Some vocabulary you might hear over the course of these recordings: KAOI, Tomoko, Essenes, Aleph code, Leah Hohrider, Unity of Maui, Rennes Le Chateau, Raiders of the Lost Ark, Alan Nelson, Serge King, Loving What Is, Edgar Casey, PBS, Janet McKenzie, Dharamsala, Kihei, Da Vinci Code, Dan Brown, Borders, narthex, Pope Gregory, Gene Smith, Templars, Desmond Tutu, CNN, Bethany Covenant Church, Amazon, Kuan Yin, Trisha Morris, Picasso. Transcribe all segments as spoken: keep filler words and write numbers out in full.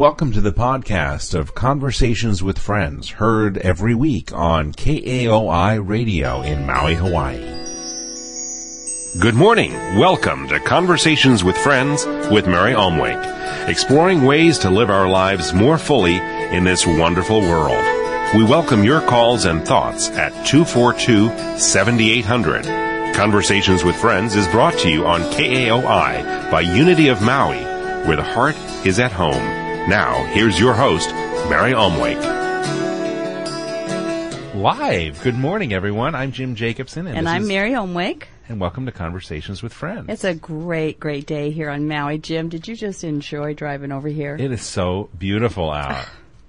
Welcome to the podcast of Conversations with Friends, heard every week on K A O I Radio in Maui, Hawaii. Good morning. Welcome to Conversations with Friends with Mary Omwake, exploring ways to live our lives more fully in this wonderful world. We welcome your calls and thoughts at two four two, seven eight hundred. Conversations with Friends is brought to you on K A O I by Unity of Maui, where the heart is at home. Now, here's your host, Mary Omwake. Live. Good morning, everyone. I'm Jim Jacobson. And, and I'm Mary Omwake. And welcome to Conversations with Friends. It's a great, great day here on Maui. Jim, did you just enjoy driving over here? It is so beautiful out.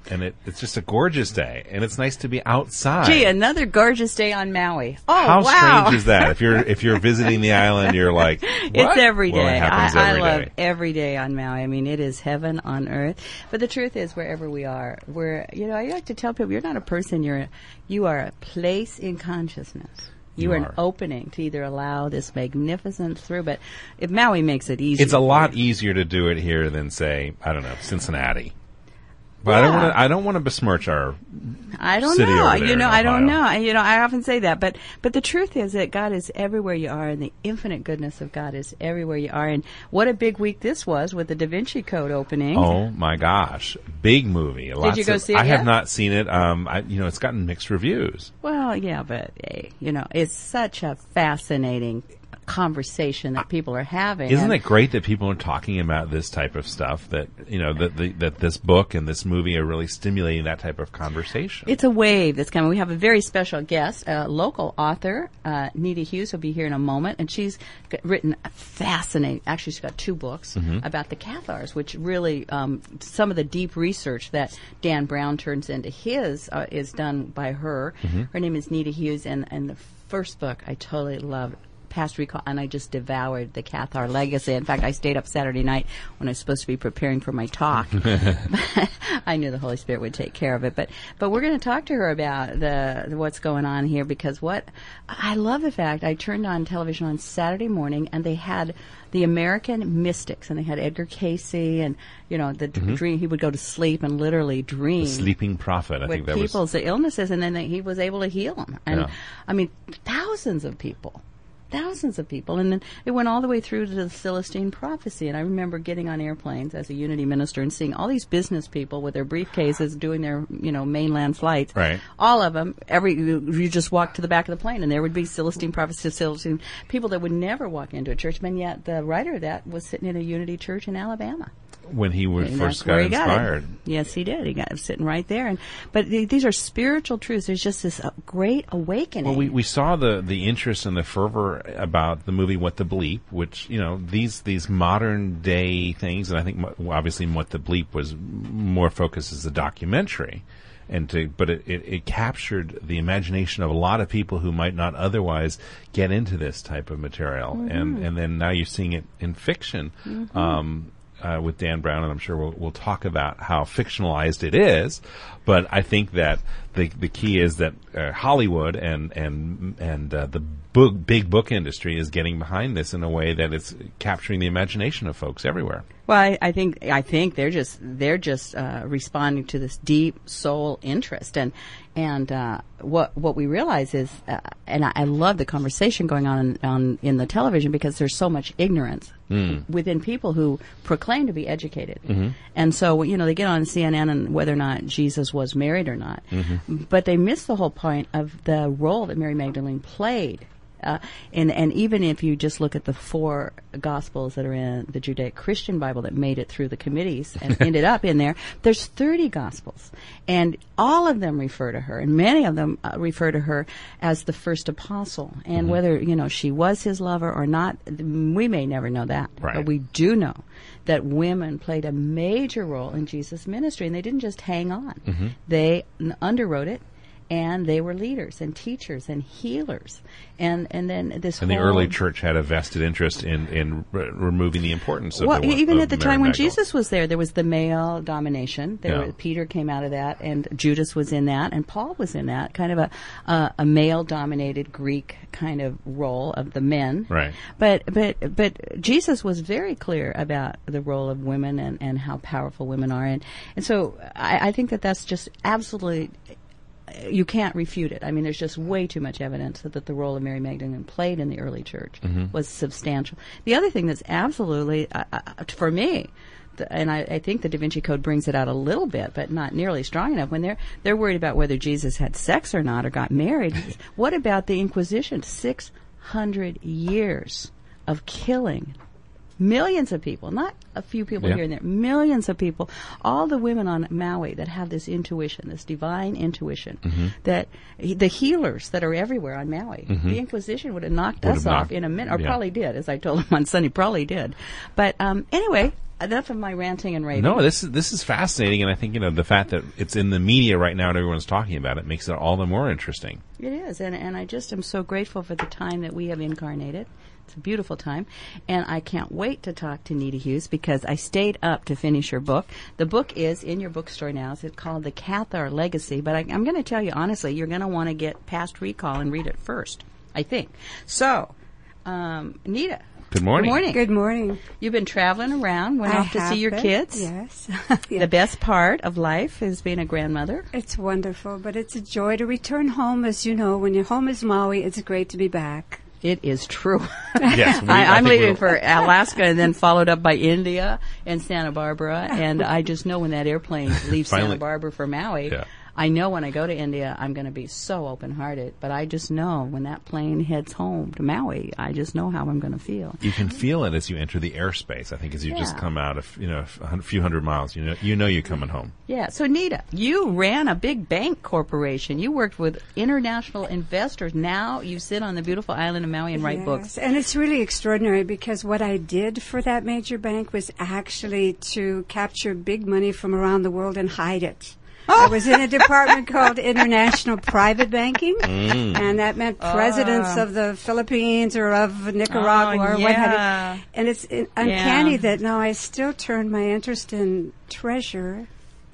And it, it's just a gorgeous day. And it's nice to be outside. Gee, another gorgeous day on Maui. Oh, How wow. How strange is that? If you're if you're visiting the island, you're like, what? It's every day. Well, it happens I, every I love day. Every day on Maui. I mean, it is heaven on earth. But the truth is, wherever we are, we're, you know, I like to tell people, you're not a person. You're a, you are a place in consciousness. You, you are an opening to either allow this magnificent through, but if Maui makes it easy. It's a lot easier to do it here than, say, I don't know, Cincinnati. But yeah. I don't want to. I don't want to besmirch our. I don't city know. Over there you know. I don't know. You know. I often say that, but but the truth is that God is everywhere you are, and the infinite goodness of God is everywhere you are. And what a big week this was with the Da Vinci Code opening. Oh my gosh, big movie. Lots Did you go of, see it? I yet? have not seen it. Um, I, you know, it's gotten mixed reviews. Well, yeah, but hey, you know, it's such a fascinating conversation that people are having. Isn't it great that people are talking about this type of stuff, that you know that the, that this book and this movie are really stimulating that type of conversation? It's a wave that's coming. We have a very special guest, a local author, uh, Anita Hughes, will be here in a moment, and she's written a fascinating, actually she's got two books mm-hmm. about the Cathars, which really um, some of the deep research that Dan Brown turns into his uh, is done by her. Mm-hmm. Her name is Anita Hughes, and, and the first book I totally loved, Past Recall, and I just devoured the Cathar Legacy. In fact, I stayed up Saturday night when I was supposed to be preparing for my talk. I knew the Holy Spirit would take care of it. But but we're going to talk to her about the, the what's going on here, because what I love the fact I turned on television on Saturday morning and they had the American mystics, and they had Edgar Casey, and you know the mm-hmm. dream. He would go to sleep and literally dream. The sleeping prophet, I think that was. With people's illnesses, and then they, he was able to heal them. And yeah. I mean, thousands of people. Thousands of people, and then it went all the way through to the Celestine Prophecy. And I remember getting on airplanes as a Unity minister and seeing all these business people with their briefcases doing their, you know, mainland flights. Right. All of them. Every you, you just walk to the back of the plane, and there would be Celestine Prophecy, Celestine people that would never walk into a church. And yet, the writer of that was sitting in a Unity church in Alabama. When he would first got inspired. Yes, he did. He got him sitting right there. And but th- these are spiritual truths. There's just this uh, great awakening. Well, we, we saw the, the interest and the fervor about the movie What the Bleep, which, you know, these these modern day things, and I think mo- obviously What the Bleep was more focused as a documentary. And to, but it, it, it captured the imagination of a lot of people who might not otherwise get into this type of material. Mm-hmm. And, and then now you're seeing it in fiction. Mm-hmm. Um Uh, with Dan Brown, and I'm sure we'll, we'll talk about how fictionalized it is, but I think that the the key is that uh, Hollywood and and and uh, the book, big book industry is getting behind this in a way that it's capturing the imagination of folks everywhere. Well, I, I think I think they're just they're just uh, responding to this deep soul interest, and and uh, what what we realize is, uh, and I, I love the conversation going on in, on in the television, because there's so much ignorance mm. within people who proclaim to be educated, mm-hmm. and so you know they get on C N N and whether or not Jesus was married or not, mm-hmm. but they miss the whole point of the role that Mary Magdalene played. Uh, and, and even if you just look at the four Gospels that are in the Judaic Christian Bible that made it through the committees and ended up in there, there's thirty Gospels. And all of them refer to her, and many of them uh, refer to her as the first apostle. And mm-hmm. whether, you know, she was his lover or not, we may never know that. Right. But we do know that women played a major role in Jesus' ministry, and they didn't just hang on. Mm-hmm. They underwrote it. and they were leaders and teachers and healers. And and then this and whole the early church had a vested interest in in re- removing the importance of well, the, even of at the Mary time Magdalene. When Jesus was there, there was the male domination. There yeah. were, Peter came out of that, and Judas was in that, and Paul was in that kind of a uh, a male dominated Greek kind of role of the men. Right. But but but Jesus was very clear about the role of women and and how powerful women are, and and so I, I think that that's just absolutely. You can't refute it. I mean, there's just way too much evidence that, that the role of Mary Magdalene played in the early church mm-hmm. was substantial. The other thing that's absolutely, uh, uh, for me, the, and I, I think the Da Vinci Code brings it out a little bit, but not nearly strong enough, when they're they're worried about whether Jesus had sex or not or got married, what about the Inquisition? six hundred years of killing millions of people, not a few people yeah. here and there, millions of people, all the women on Maui that have this intuition, this divine intuition, mm-hmm. that the healers that are everywhere on Maui, mm-hmm. the Inquisition would have knocked would us have off knocked, in a minute, or yeah. probably did, as I told them on Sunday, probably did. But um, anyway, enough of my ranting and raving. No, this is, this is fascinating, and I think you know the fact that it's in the media right now and everyone's talking about it makes it all the more interesting. It is, and, and I just am so grateful for the time that we have incarnated. It's a beautiful time, and I can't wait to talk to Anita Hughes because I stayed up to finish her book. The book is in your bookstore now. It's called The Cathar Legacy, but I, I'm going to tell you honestly, you're going to want to get Past Recall and read it first, I think. So, um, Anita. Good morning. Good morning. Good morning. You've been traveling around, went I off to see your been. kids. Yes. yeah. The best part of life is being a grandmother. It's wonderful, but it's a joy to return home. As you know, when your home is Maui, it's great to be back. It is true. Yes, we, I, I'm I leaving for Alaska and then followed up by India and Santa Barbara. And I just know when that airplane leaves Santa Barbara for Maui, yeah. I know when I go to India, I'm going to be so open-hearted. But I just know when that plane heads home to Maui, I just know how I'm going to feel. You can feel it as you enter the airspace, I think, as you yeah. just come out of, you know, a few hundred miles. You know, you know you're coming home. Yeah. So, Anita, you ran a big bank corporation. You worked with international investors. Now you sit on the beautiful island of Maui and write yes. books. And it's really extraordinary because what I did for that major bank was actually to capture big money from around the world and hide it. I was in a department called International Private Banking, mm. and that meant presidents uh. of the Philippines or of Nicaragua oh, or yeah. what have you. And it's in, uncanny yeah. that now I still turn my interest in treasure.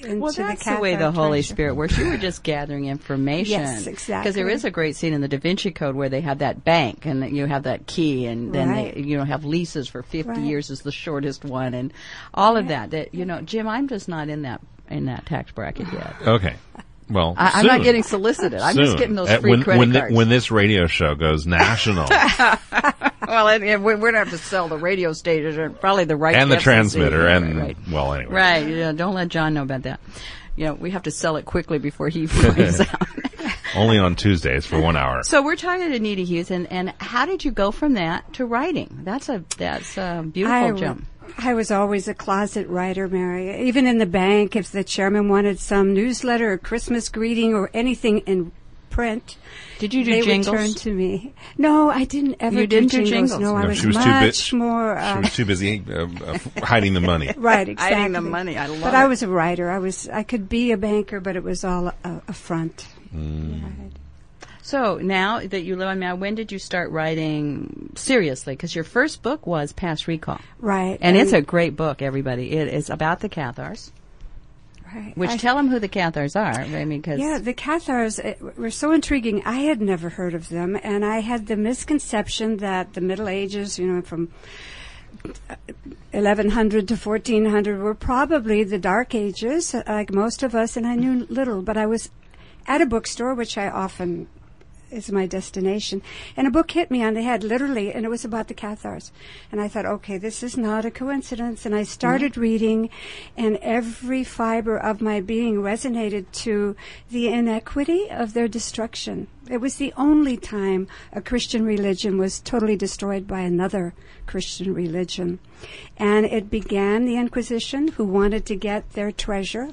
Well, that's the, the way the Holy treasure. Spirit works. You were just gathering information. Yes, exactly. Because there is a great scene in the Da Vinci Code where they have that bank, and you have that key, and then right. they, you know, have leases for fifty right. years is the shortest one, and all right. of that. That you know, Jim, I'm just not in that. in that tax bracket yet. Okay. Well, I, I'm not getting solicited. I'm soon. just getting those free when, credit when cards. The, when this radio show goes national. Well, and, and we're going to have to sell the radio station, probably the right... And the transmitter, yeah, and... Right, right. Well, anyway. Right. Yeah, don't let John know about that. You know, we have to sell it quickly before he finds out. Only on Tuesdays for one hour. So we're talking to Anita Hughes, and, and how did you go from that to writing? That's a, that's a beautiful I jump. W- I was always a closet writer, Mary. Even in the bank, if the chairman wanted some newsletter or Christmas greeting or anything in print, did you do they jingles? Would turn to me. No, I didn't ever you didn't do jingles. jingles. No, no, I was, was much bu- more. Uh, she was too busy uh, uh, hiding the money. Right, exactly. Hiding the money. I love. But it. I was a writer. I was. I could be a banker, but it was all a, a front. Mm. Right. So now that you live on Maui, when did you start writing seriously? Because your first book was Past Recall. Right. And, and it's a great book, everybody. It is about the Cathars. Right. Which, I, tell them who the Cathars are. I mean, cause yeah, the Cathars uh, were so intriguing. I had never heard of them, and I had the misconception that the Middle Ages, you know, from eleven hundred to fourteen hundred were probably the Dark Ages, like most of us, and I knew little, but I was at a bookstore, which I often... is my destination. And a book hit me on the head, literally, and it was about the Cathars. And I thought, okay, this is not a coincidence. And I started mm-hmm. reading, and every fiber of my being resonated to the inequity of their destruction. It was the only time a Christian religion was totally destroyed by another Christian religion. And it began the Inquisition, who wanted to get their treasure.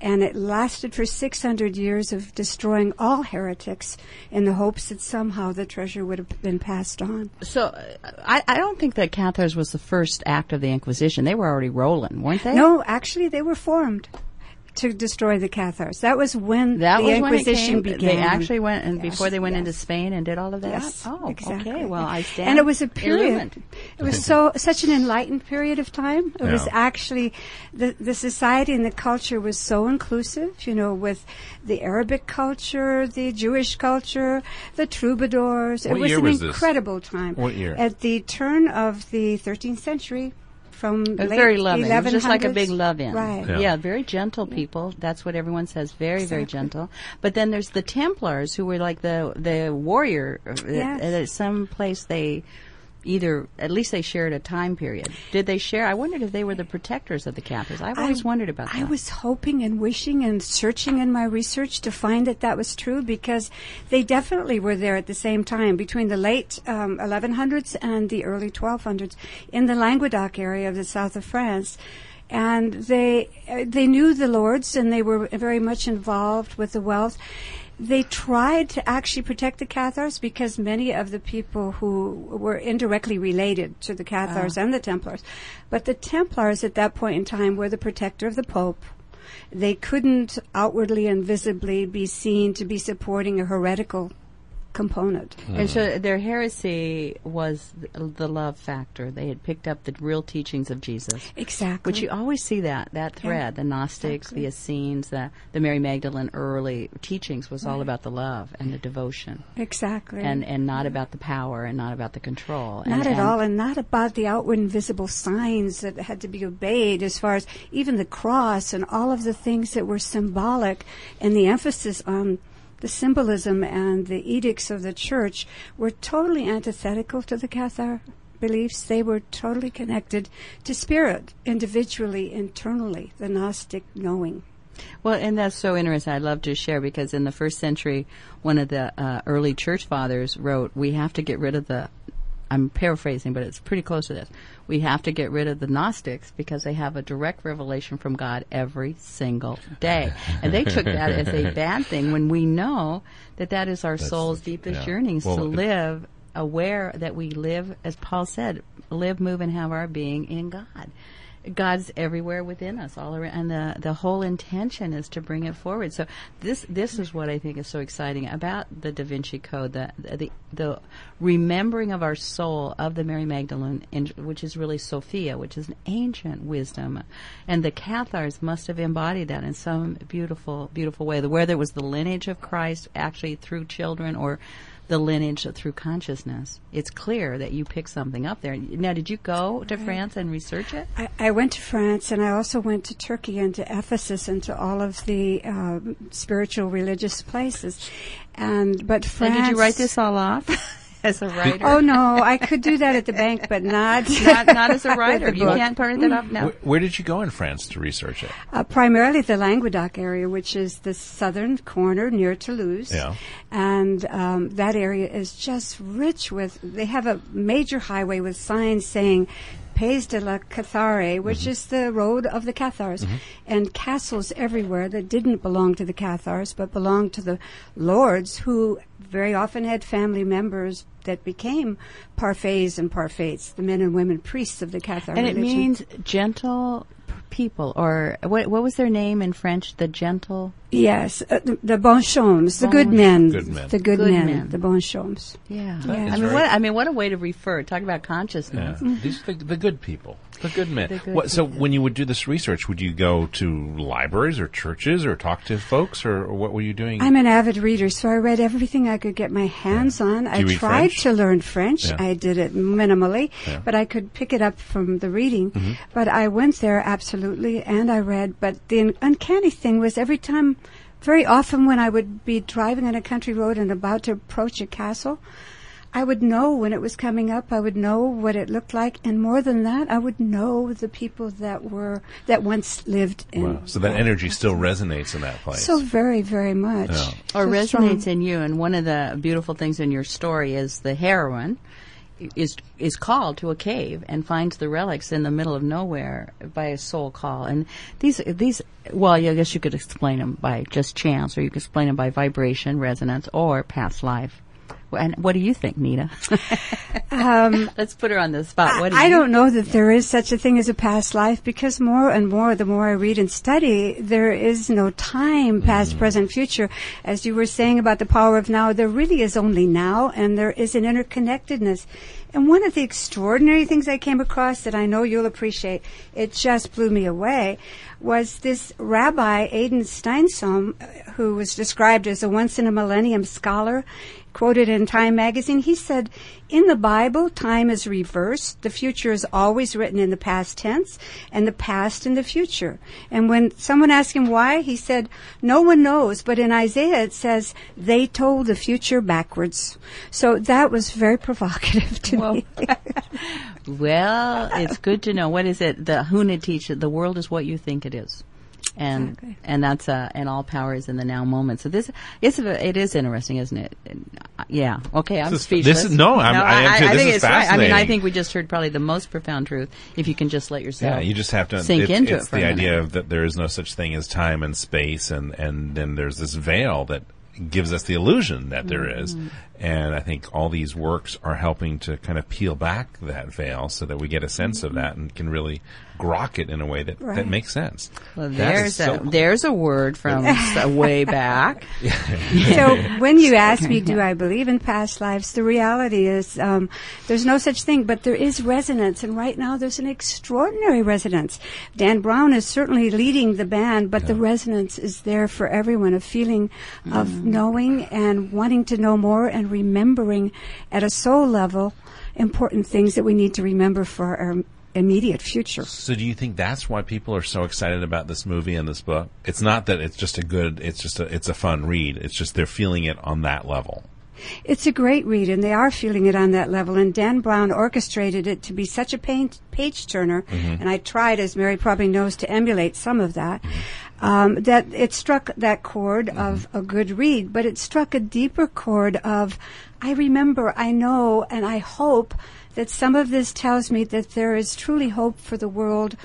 And it lasted for six hundred years of destroying all heretics in the hopes that somehow the treasure would have been passed on. So I, I don't think that Cathars was the first act of the Inquisition. They were already rolling, weren't they? No, actually they were formed. to destroy the Cathars. That was when that the was Inquisition when it came, began. They actually went, and yes, before they went yes. into Spain and did all of that? Yes, oh, exactly. Okay, well, I stand And it was a period. Illumined. It was so such an enlightened period of time. It yeah. was actually, the, the society and the culture was so inclusive, you know, with the Arabic culture, the Jewish culture, the troubadours. What it was year an was incredible this? time. What year? At the turn of the thirteenth century. From late very loving, it was just like a big love-in. Right. Yeah. yeah, very gentle people. That's what everyone says. Very, exactly. very gentle. But then there's the Templars, who were like the the warrior. Yes. At some place they either, at least they shared a time period. Did they share? I wondered if they were the protectors of the Cathars. I've always I, wondered about that. I was hoping and wishing and searching in my research to find that that was true, because they definitely were there at the same time between the late um, eleven hundreds and the early twelve hundreds in the Languedoc area of the south of France. And they uh, they knew the lords, and they were very much involved with the wealth. They tried to actually protect the Cathars, because many of the people who were indirectly related to the Cathars oh. and the Templars. But the Templars at that point in time were the protector of the Pope. They couldn't outwardly and visibly be seen to be supporting a heretical component. Mm. And so their heresy was the love factor. They had picked up the real teachings of Jesus. Exactly. Which you always see that, that thread, yeah. the Gnostics, exactly. the Essenes, the, the Mary Magdalene early teachings was right. all about the love and the devotion. Exactly. And and not yeah. about the power and not about the control. Not and, at and all, and not about the outward and visible signs that had to be obeyed, as far as even the cross and all of the things that were symbolic, and the emphasis on the symbolism and the edicts of the church were totally antithetical to the Cathar beliefs. They were totally connected to spirit, individually, internally, the Gnostic knowing. Well, and that's so interesting. I'd love to share, because in the first century, one of the uh, early church fathers wrote, we have to get rid of the, I'm paraphrasing, but it's pretty close to this, we have to get rid of the Gnostics because they have a direct revelation from God every single day. And they took that as a bad thing, when we know that that is our That's soul's the, deepest yeah. yearnings well, to live aware that we live, as Paul said, live, move, and have our being in God. God's everywhere within us, all around, and the the whole intention is to bring it forward. So this this is what I think is so exciting about the Da Vinci Code, the the, the remembering of our soul of the Mary Magdalene, in, which is really Sophia, which is an ancient wisdom, and the Cathars must have embodied that in some beautiful beautiful way. Whether it was the lineage of Christ actually through children or the lineage through consciousness. It's clear that you pick something up there. Now, did you go to right. France and research it? I, I went to France, and I also went to Turkey and to Ephesus and to all of the uh, spiritual religious places. And but France... And did you write this all off? As a writer. Oh, no, I could do that at the bank, but not... not, not as a writer. You can't part that up now. Where, where did you go in France to research it? Uh, primarily the Languedoc area, which is the southern corner near Toulouse. Yeah. And um, that area is just rich with... They have a major highway with signs saying... Pays de la Cathare, which mm-hmm. is the road of the Cathars, mm-hmm. and castles everywhere that didn't belong to the Cathars but belonged to the lords, who very often had family members that became Parfaits and Parfaits, the men and women priests of the Cathar religion. And it means gentle people, or what, what was their name in French? The gentle? Yes, uh, the, the bonshommes, the good men, good men, the good, good men, men, the bonshommes. Yeah, yeah. I mean, right. what, I mean, what a way to refer. Talk about consciousness. Yeah. Mm-hmm. These are the, the good people, the good men. The good what, so, when you would do this research, would you go to libraries or churches or talk to folks, or, or what were you doing? I'm an avid reader, so I read everything I could get my hands yeah. on. Do you I tried French? to learn French. Yeah. I did it minimally, yeah. but I could pick it up from the reading. Mm-hmm. But I went there absolutely. And I read, but the uncanny thing was every time, very often when I would be driving on a country road and about to approach a castle, I would know when it was coming up. I would know what it looked like, and more than that, I would know the people that were that once lived in. Wow. So that energy still resonates in that place. So very, very much. Yeah. Or so resonates strong. in you. And one of the beautiful things in your story is the heroine is is called to a cave and finds the relics in the middle of nowhere by a soul call. And these, these well, yeah, I guess you could explain them by just chance, or you could explain them by vibration, resonance, or past life And what do you think, Nita? um, Let's put her on the spot. What do I, you I don't know that there is such a thing as a past life, because more and more, the more I read and study, there is no time, past, mm-hmm. present, future. As you were saying about the power of now, there really is only now, and there is an interconnectedness. And one of the extraordinary things I came across that I know you'll appreciate, it just blew me away, was this Rabbi Aden Steinsom, who was described as a once-in-a-millennium scholar, quoted in Time magazine. He said, in the Bible, time is reversed. The future is always written in the past tense, and the past in the future. And when someone asked him why, he said, no one knows, but in Isaiah it says, they told the future backwards. So that was very provocative to well, me. Well, it's good to know. What is it? The HUNA teaches, the world is what you think it is. And exactly. and that's uh and all power is in the now moment. So this it's it is interesting, isn't it? Yeah. Okay. I'm this is, speechless. This is, no, I'm, no, I am too. I, I this is fascinating. Right. I mean, I think we just heard probably the most profound truth. If you can just let yourself, yeah, you just have to sink it, into it's it. For the a idea of that there is no such thing as time and space, and and then there's this veil that gives us the illusion that there mm-hmm. is. And I think all these works are helping to kind of peel back that veil so that we get a sense mm-hmm. of that and can really grok it in a way that, right. that makes sense. Well, that there's so a cool. there's a word from so way back. So when you ask me, do I believe in past lives, the reality is um, there's no such thing, but there is resonance, and right now there's an extraordinary resonance. Dan Brown is certainly leading the band, but yeah. the resonance is there for everyone, a feeling of mm. knowing and wanting to know more and remembering at a soul level important things that we need to remember for our immediate future. So do you think that's why people are so excited about this movie and this book? It's not that it's just a good, it's just a, it's a fun read. It's just they're feeling it on that level. It's a great read, and they are feeling it on that level. And Dan Brown orchestrated it to be such a page-turner, mm-hmm. and I tried, as Mary probably knows, to emulate some of that. Mm-hmm. Um, that it struck that chord mm-hmm. of a good read, but it struck a deeper chord of, I remember, I know, and I hope that some of this tells me that there is truly hope for the world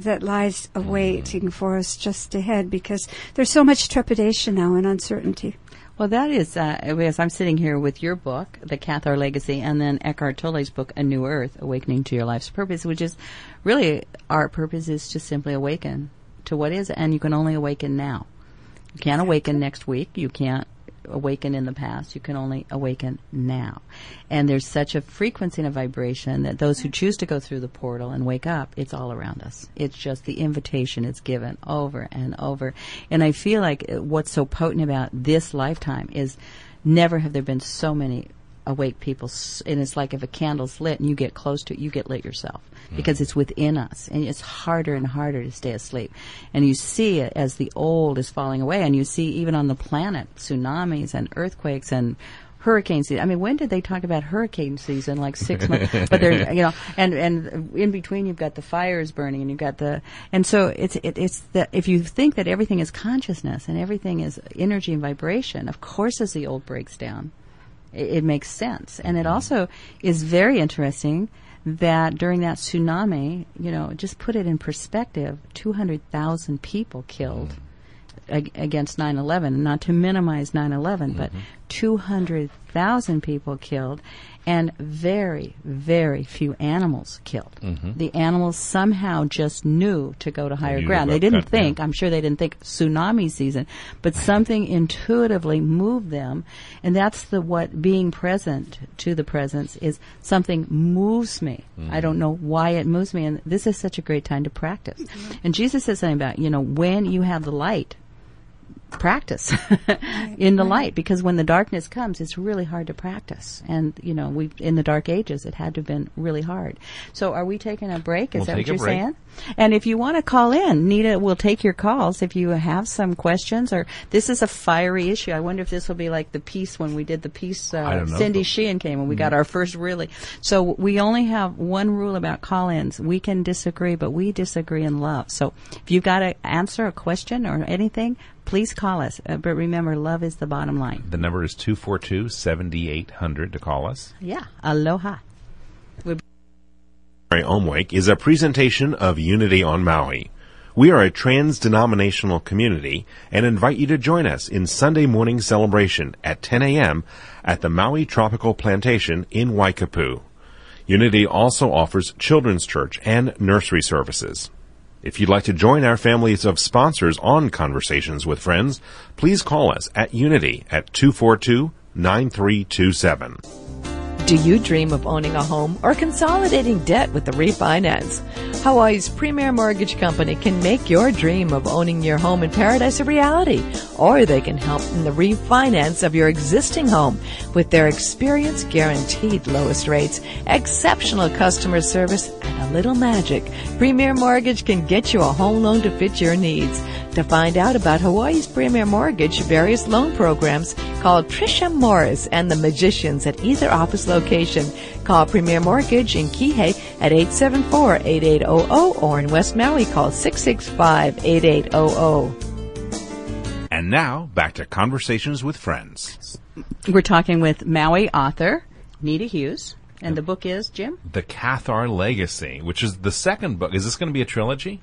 that lies awaiting mm-hmm. for us just ahead, because there's so much trepidation now and uncertainty. Well, that is, uh, as I'm sitting here with your book, The Cathar Legacy, and then Eckhart Tolle's book, A New Earth, Awakening to Your Life's Purpose, which is really our purpose is to simply awaken to what is, and you can only awaken now. You can't awaken next week. You can't awaken in the past. You can only awaken now. And there's such a frequency and a vibration that those who choose to go through the portal and wake up, it's all around us. It's just the invitation is given over and over. And I feel like what's so potent about this lifetime is never have there been so many awake people, and it's like if a candle's lit and you get close to it, you get lit yourself because mm. it's within us, and it's harder and harder to stay asleep. And you see it as the old is falling away, and you see even on the planet tsunamis and earthquakes and hurricane season. I mean, when did they talk about hurricane season? Like six months, but they're you know, and and in between you've got the fires burning, and you've got the and so it's it, it's the if you think that everything is consciousness and everything is energy and vibration, of course as the old breaks down. It makes sense. And it also is very interesting that during that tsunami, you know, just put it in perspective, two hundred thousand people killed ag- against nine eleven. Not to minimize nine eleven, mm-hmm. but two hundred thousand people killed and very, very few animals killed. Mm-hmm. The animals somehow just knew to go to higher you ground. They didn't that, think, yeah. I'm sure they didn't think tsunami season, but something intuitively moved them. And that's the what being present to the presence is something moves me. Mm-hmm. I don't know why it moves me. And this is such a great time to practice. Mm-hmm. And Jesus says something about, you know, when you have the light, practice in the light, because when the darkness comes, it's really hard to practice. And you know, we in the dark ages, it had to have been really hard. So, are we taking a break? Is we'll that what you're break. saying? And if you want to call in, Nita will take your calls if you have some questions. Or this is a fiery issue. I wonder if this will be like the piece when we did the piece. Uh, know, Cindy Sheehan came and we mm-hmm. got our first really. So we only have one rule about call-ins: we can disagree, but we disagree in love. So if you've got to answer a question or anything, please call us. Uh, but remember, love is the bottom line. The number is two four two, seven eight zero zero to call us. Yeah. Aloha. Mary Omwake is a presentation of Unity on Maui. We are a trans-denominational community and invite you to join us in Sunday morning celebration at ten a.m. at the Maui Tropical Plantation in Waikapu. Unity also offers children's church and nursery services. If you'd like to join our families of sponsors on Conversations with Friends, please call us at Unity at two four two, nine three two seven. Do you dream of owning a home or consolidating debt with a refinance? Hawaii's premier mortgage company can make your dream of owning your home in paradise a reality, or they can help in the refinance of your existing home with their experienced, guaranteed lowest rates, exceptional customer service, and a little magic. Premier Mortgage can get you a home loan to fit your needs. To find out about Hawaii's Premier Mortgage various loan programs, call Trisha Morris and the Magicians at either office location. Location. Call Premier Mortgage in Kihei at eight seven four, eight eight zero zero or in West Maui call six six five, eight eight zero zero. And now back to Conversations with Friends. We're talking with Maui author Anita Hughes, and the book is, Jim? The Cathar Legacy, which is the second book. Is this going to be a trilogy?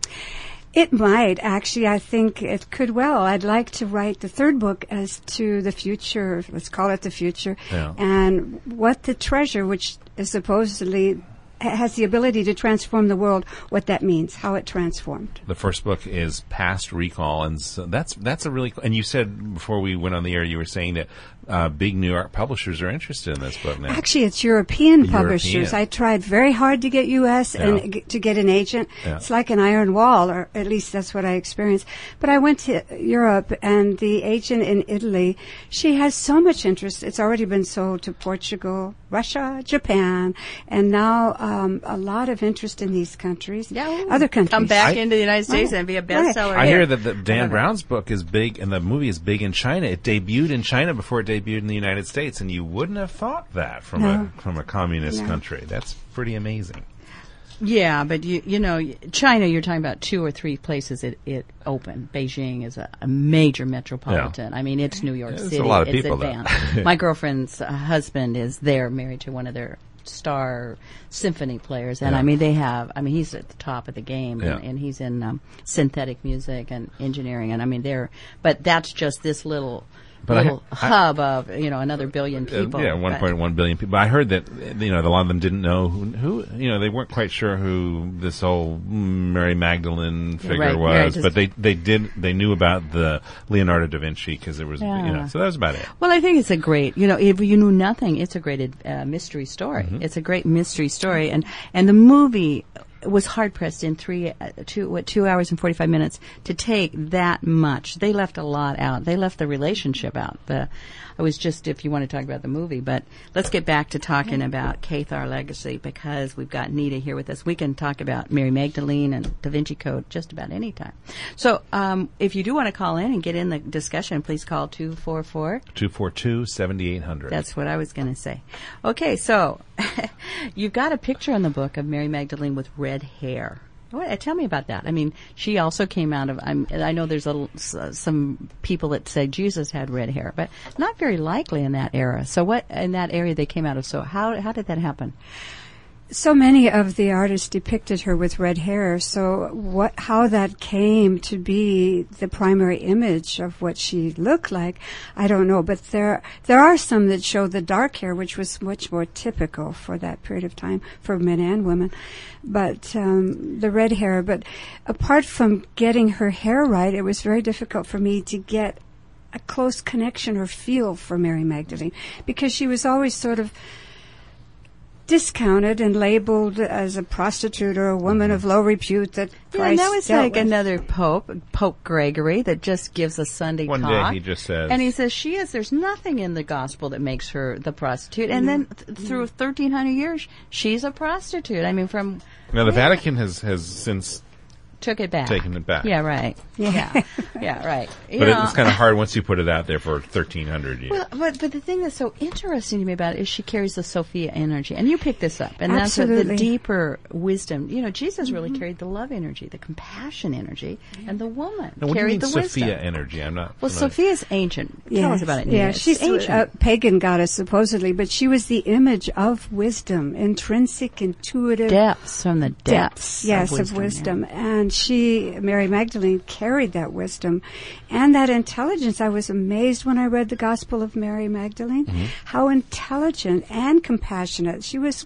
It might, actually. I think it could well. I'd like to write the third book as to the future, let's call it the future, yeah. and what the treasure, which is supposedly has the ability to transform the world, what that means, how it transformed. The first book is Past Recall, and so that's that's a really cool, and you said before we went on the air, you were saying that uh, big New York publishers are interested in this book now. Actually, it's European publishers. European. I tried very hard to get U S Yeah. and g- to get an agent. Yeah. It's like an iron wall, or at least that's what I experienced. But I went to Europe, and the agent in Italy, she has so much interest. It's already been sold to Portugal, Russia, Japan, and now uh, Um, a lot of interest in these countries, yeah, other countries. Come back I, into the United States oh, and be a bestseller. I here. hear that the Dan Brown's book is big, and the movie is big in China. It debuted in China before it debuted in the United States, and you wouldn't have thought that from no. a from a communist no. country. That's pretty amazing. Yeah, but you you know, China, you're talking about two or three places it, it opened. Beijing is a, a major metropolitan. Yeah. I mean, it's New York yeah, City. It's a lot of it's people, advanced. My girlfriend's uh, husband is there, married to one of their star symphony players, and yeah. I mean they have. I mean he's at the top of the game, yeah. and, and he's in um, synthetic music and engineering, and I mean they're. But that's just this little but little I, hub I, of you know another billion people. Uh, yeah, one point one billion people. I heard that you know a lot of them didn't know who, who you know they weren't quite sure who this whole Mary Magdalene figure right, was, but they they did they knew about the Leonardo da Vinci because there was yeah. you know so that was about it. Well, I think it's a great you know if you knew nothing, it's a great uh, mystery story. Mm-hmm. It's a great mystery story, and and the movie was hard pressed in three, uh, two, what, two hours and forty-five minutes to take that much. They left a lot out. They left the relationship out. The, I was just if you want to talk about the movie, but let's get back to talking about Cathar Legacy because we've got Nita here with us. We can talk about Mary Magdalene and Da Vinci Code just about any time. So um, if you do want to call in and get in the discussion, please call two four four, two four two, seven eight zero zero. That's what I was going to say. Okay, so you've got a picture in the book of Mary Magdalene with red hair. What, tell me about that. I mean, she also came out of, I'm, I know there's a, some people that say Jesus had red hair, but not very likely in that era. So what, in that area they came out of, so how how did that happen? So many of the artists depicted her with red hair, so what, how that came to be the primary image of what she looked like, I don't know. But there there are some that show the dark hair, which was much more typical for that period of time for men and women. But um, the red hair, but apart from getting her hair right, it was very difficult for me to get a close connection or feel for Mary Magdalene because she was always sort of discounted and labeled as a prostitute or a woman of low repute that Christ yeah, and that was like with. Another pope, Pope Gregory, that just gives a Sunday One talk. One day he just says. And he says she is, there's nothing in the gospel that makes her the prostitute. And mm-hmm. then th- through thirteen hundred years, she's a prostitute. I mean, from... Now, the yeah. Vatican has, has since... Took it back. Taken it back. Yeah, right. Yeah. yeah. that right. You but know, it's kind of hard once you put it out there for thirteen hundred years. Well, but, but the thing that's so interesting to me about it is she carries the Sophia energy. And you pick this up. And Absolutely. That's the deeper wisdom. You know, Jesus really mm-hmm. carried the love energy, the compassion energy, yeah. and the woman now, what carried do you mean the Sophia wisdom. energy? I'm not. Well, familiar. Sophia's ancient. Yes. Tell us about it. Yeah, she's ancient. A pagan goddess, supposedly, but she was the image of wisdom, intrinsic, intuitive. Depths from the depths. depths yes, of wisdom. Of wisdom. Yeah. And she, Mary Magdalene, carried that wisdom and that intelligence. I was amazed when I read the Gospel of Mary Magdalene, mm-hmm. how intelligent and compassionate. She was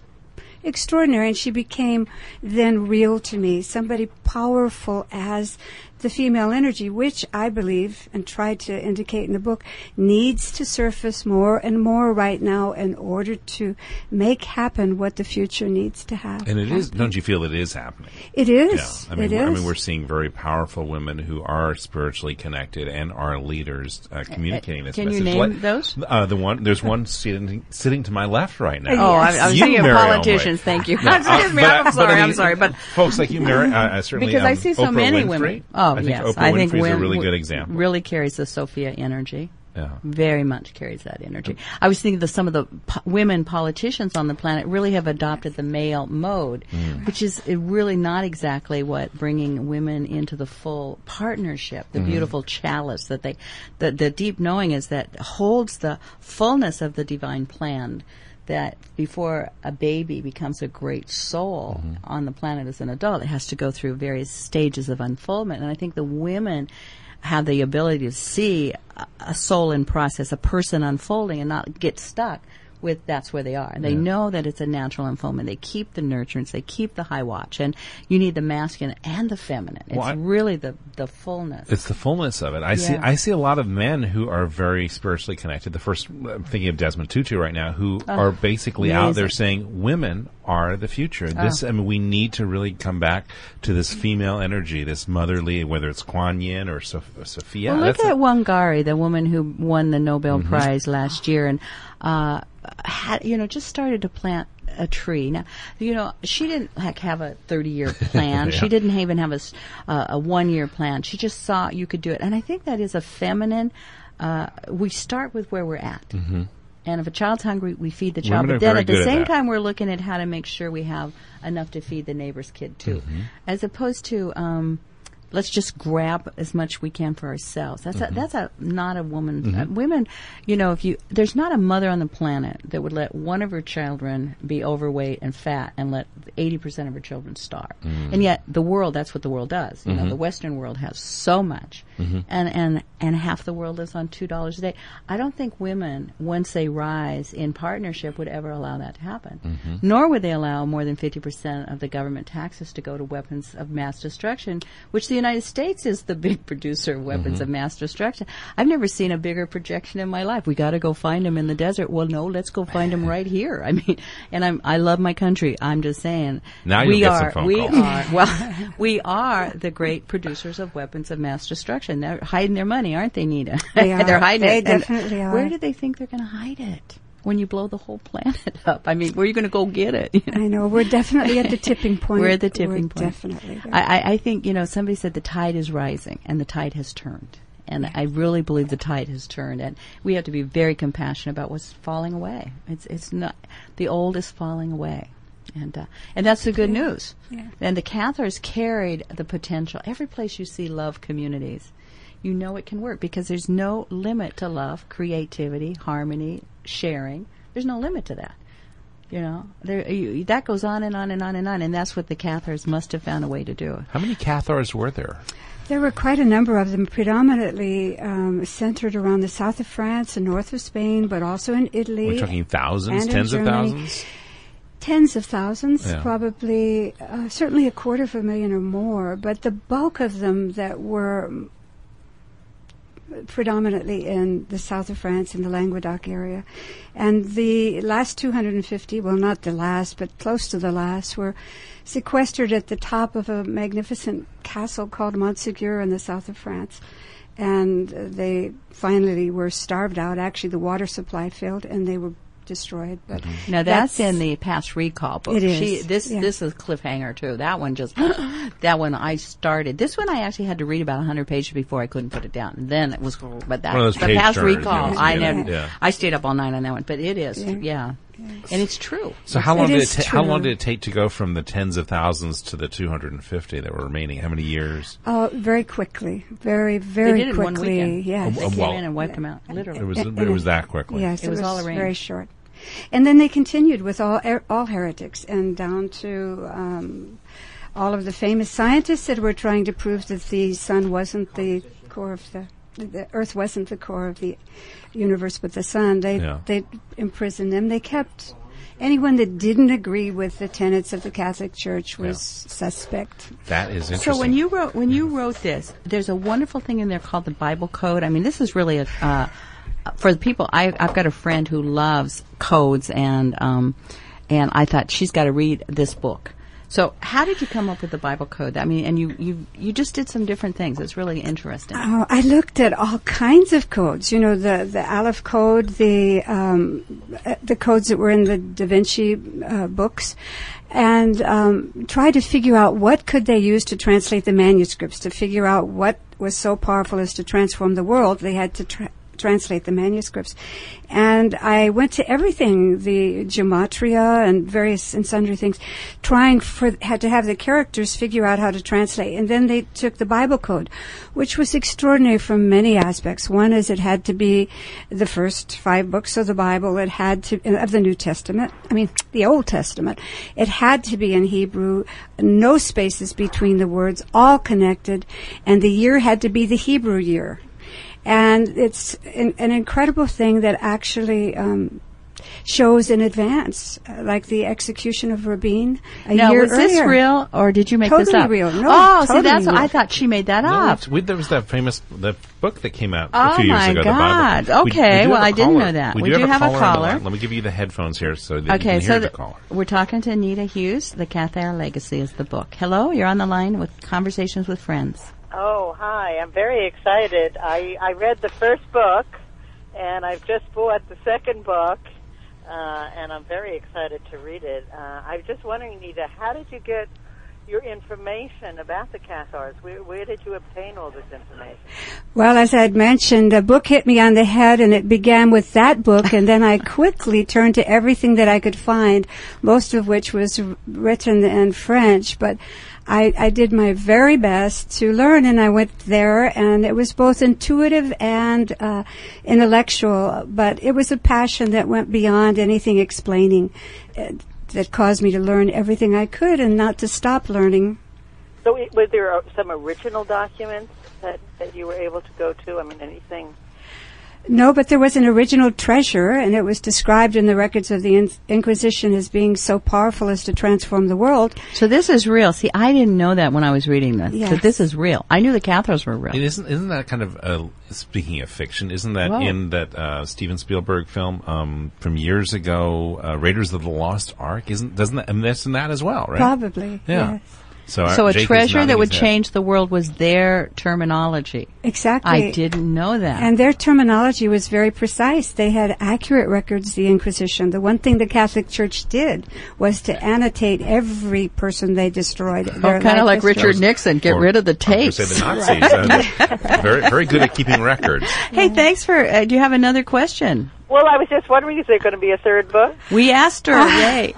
extraordinary, and she became then real to me, somebody powerful as the female energy, which I believe, and try to indicate in the book, needs to surface more and more right now in order to make happen what the future needs to have. And it happen. is, don't you feel it is happening? It is. Yeah. I mean, it is. I mean, we're seeing very powerful women who are spiritually connected and are leaders uh, communicating uh, this can message. Can you name like, those? Uh, the one, there's one sitting, sitting to my left right now. Oh, yes. I, I was you, thinking Mary of politicians, Omwake. Thank you. No, uh, but, I'm sorry, I mean, I'm sorry. But folks like you, Mary, uh, certainly because um, I see so Oprah many Winfrey, women. Oh. Oh, I think yes. Oprah I think Winfrey's a really good example. Really carries the Sophia energy. Yeah. Very much carries that energy. I was thinking that some of the po- women politicians on the planet really have adopted the male mode, mm. which is really not exactly what bringing women into the full partnership, the mm-hmm. beautiful chalice that they, the, the deep knowing is that holds the fullness of the divine plan. That before a baby becomes a great soul mm-hmm. on the planet as an adult, it has to go through various stages of unfoldment. And I think the women have the ability to see a soul in process, a person unfolding, and not get stuck with that's where they are. They yeah. know that it's a natural unfoldment. They keep the nurturance. They keep the high watch. And you need the masculine and the feminine. Well, it's I, really the, the fullness. It's the fullness of it. I yeah. see I see a lot of men who are very spiritually connected. The first, I'm thinking of Desmond Tutu right now, who oh, are basically amazing. out there saying women are the future. This, oh. I mean, we need to really come back to this female energy, this motherly, whether it's Kuan Yin or Sof- Sophia. Well, look That's at a- Wangari, the woman who won the Nobel mm-hmm. Prize last year. And, uh, Had, you know, just started to plant a tree. Now, you know, she didn't like have a thirty-year plan. yeah. She didn't even have a, uh, a one-year plan. She just saw you could do it. And I think that is a feminine. Uh, we start with where we're at. Mm-hmm. And if a child's hungry, we feed the child. Women but then at the same at time, we're looking at how to make sure we have enough to feed the neighbor's kid, too. Mm-hmm. As opposed to... Um, let's just grab as much we can for ourselves. That's mm-hmm. a, that's a not a woman. Mm-hmm. Uh, women, you know, if you there's not a mother on the planet that would let one of her children be overweight and fat and let eighty percent of her children starve. Mm-hmm. And yet the world, that's what the world does. You mm-hmm. know, the Western world has so much, mm-hmm. and and and half the world lives on two dollars a day. I don't think women, once they rise in partnership, would ever allow that to happen. Mm-hmm. Nor would they allow more than fifty percent of the government taxes to go to weapons of mass destruction, which the United States is the big producer of weapons mm-hmm. of mass destruction. I've never seen a bigger projection in my life. We got to go find them in the desert. Well, no, let's go find them right here. I mean, and I'm, I love my country. I'm just saying. Now you get some phone we calls. Are, well, we are the great producers of weapons of mass destruction. They're hiding their money, aren't they, Nita? They are. They're hiding they it. Definitely and are. Where do they think they're going to hide it? When you blow the whole planet up, I mean, where are you going to go get it? You know? I know. We're definitely at the tipping point. We're at the tipping we're point. Definitely. I, I think, you know, somebody said the tide is rising and the tide has turned. And yeah. I really believe the tide has turned. And we have to be very compassionate about what's falling away. It's it's not, the old is falling away. And uh, and that's the good yeah. news. Yeah. And the Cathars carried the potential. Every place you see love communities, you know it can work because there's no limit to love, creativity, harmony, sharing. There's no limit to that. You know, there, you, that goes on and on and on and on, and that's what the Cathars must have found a way to do. How many Cathars were there? There were quite a number of them, predominantly um, centered around the south of France and north of Spain, but also in Italy. We're talking thousands, tens of thousands? Tens of thousands, yeah. probably, uh, certainly a quarter of a million or more, but the bulk of them that were predominantly in the south of France, in the Languedoc area. And the last two hundred fifty, well, not the last, but close to the last, were sequestered at the top of a magnificent castle called Montségur in the south of France. And they finally were starved out. Actually, the water supply failed, and they were destroyed. But mm-hmm. Now that's, that's in the Past Recall book. It is. She, this yeah. this is a cliffhanger too. That one just that one I started. This one I actually had to read about one hundred pages before I couldn't put it down. And then it was cool. But that the Past turners, Recall, you know, I never, yeah. I stayed up all night on that one. But it is, yeah. yeah. And it's true. So how long it did it ta- how long did it take to go from the tens of thousands to the two hundred fifty that were remaining? How many years? Uh, very quickly, very very they did quickly. It one weekend. Yes, they came well, in and wiped them out. Literally, it was it, it was that quickly. Yes, it, it was, was all arranged. Very short. And then they continued with all all heretics and down to um, all of the famous scientists that were trying to prove that the sun wasn't the core of the. The Earth wasn't the core of the universe, but the sun. They yeah. they imprisoned them. They kept anyone that didn't agree with the tenets of the Catholic Church was yeah. suspect. That is interesting. So when you wrote when yeah. you wrote this, there's a wonderful thing in there called the Bible Code. I mean, this is really a uh, for the people. I, I've got a friend who loves codes, and um, and I thought she's got to read this book. So how did you come up with the Bible Code? I mean, and you, you, you just did some different things. It's really interesting. Oh, I looked at all kinds of codes. You know, the, the Aleph Code, the um, the codes that were in the Da Vinci uh, books, and um, tried to figure out what could they use to translate the manuscripts, to figure out what was so powerful as to transform the world. They had to tra- translate the manuscripts. And I went to everything, the gematria and various and sundry things, trying for, had to have the characters figure out how to translate. And then they took the Bible Code, which was extraordinary from many aspects. One is it had to be the first five books of the Bible. It had to, of the New Testament, I mean, the Old Testament. It had to be in Hebrew, no spaces between the words, all connected. And the year had to be the Hebrew year. And it's an, an incredible thing that actually um, shows in advance, uh, like the execution of Rabin a now, year earlier. Now, was this real, or did you make totally this up? Real. No, oh, totally real. Oh, see, that's real. What I thought she made that no, up. We, there was that famous that book that came out oh a few years ago. Oh, my God. The Bible. We, okay, we well, I didn't know that. We, we do, do have, have a caller. caller. Let me give you the headphones here so that okay, you can so hear the caller. We're talking to Anita Hughes. The Cathar Legacy is the book. Hello, you're on the line with Conversations with Friends. Oh, hi. I'm very excited. I, I read the first book, and I've just bought the second book, uh, and I'm very excited to read it. Uh, I was just wondering, Anita, how did you get your information about the Cathars? Where, where did you obtain all this information? Well, as I had mentioned, a book hit me on the head, and it began with that book, and then I quickly turned to everything that I could find, most of which was written in French, but I, I did my very best to learn, and I went there, and it was both intuitive and uh, intellectual, but it was a passion that went beyond anything explaining uh, that caused me to learn everything I could and not to stop learning. So it, were there some original documents that, that you were able to go to? I mean, anything? No, but there was an original treasure, and it was described in the records of the in- Inquisition as being so powerful as to transform the world. So this is real. See, I didn't know that when I was reading this, yes. That this is real. I knew the Cathars were real. It isn't, isn't that kind of, uh, speaking of fiction, isn't that Whoa. in that uh, Steven Spielberg film um, from years ago, uh, Raiders of the Lost Ark? Isn't doesn't that, I mean, that's in that as well, right? Probably, yeah. Yes. So, so a treasure that would change the world was their terminology. Exactly. I didn't know that. And their terminology was very precise. They had accurate records, the Inquisition. The one thing the Catholic Church did was to annotate every person they destroyed. Oh, kind of like history. Richard Nixon, get or, rid of the tapes. I was going to say the Nazis. uh, very, very good at keeping records. Hey, yeah. thanks for, uh, do you have another question? Well, I was just wondering, is there going to be a third book? We asked her, yay.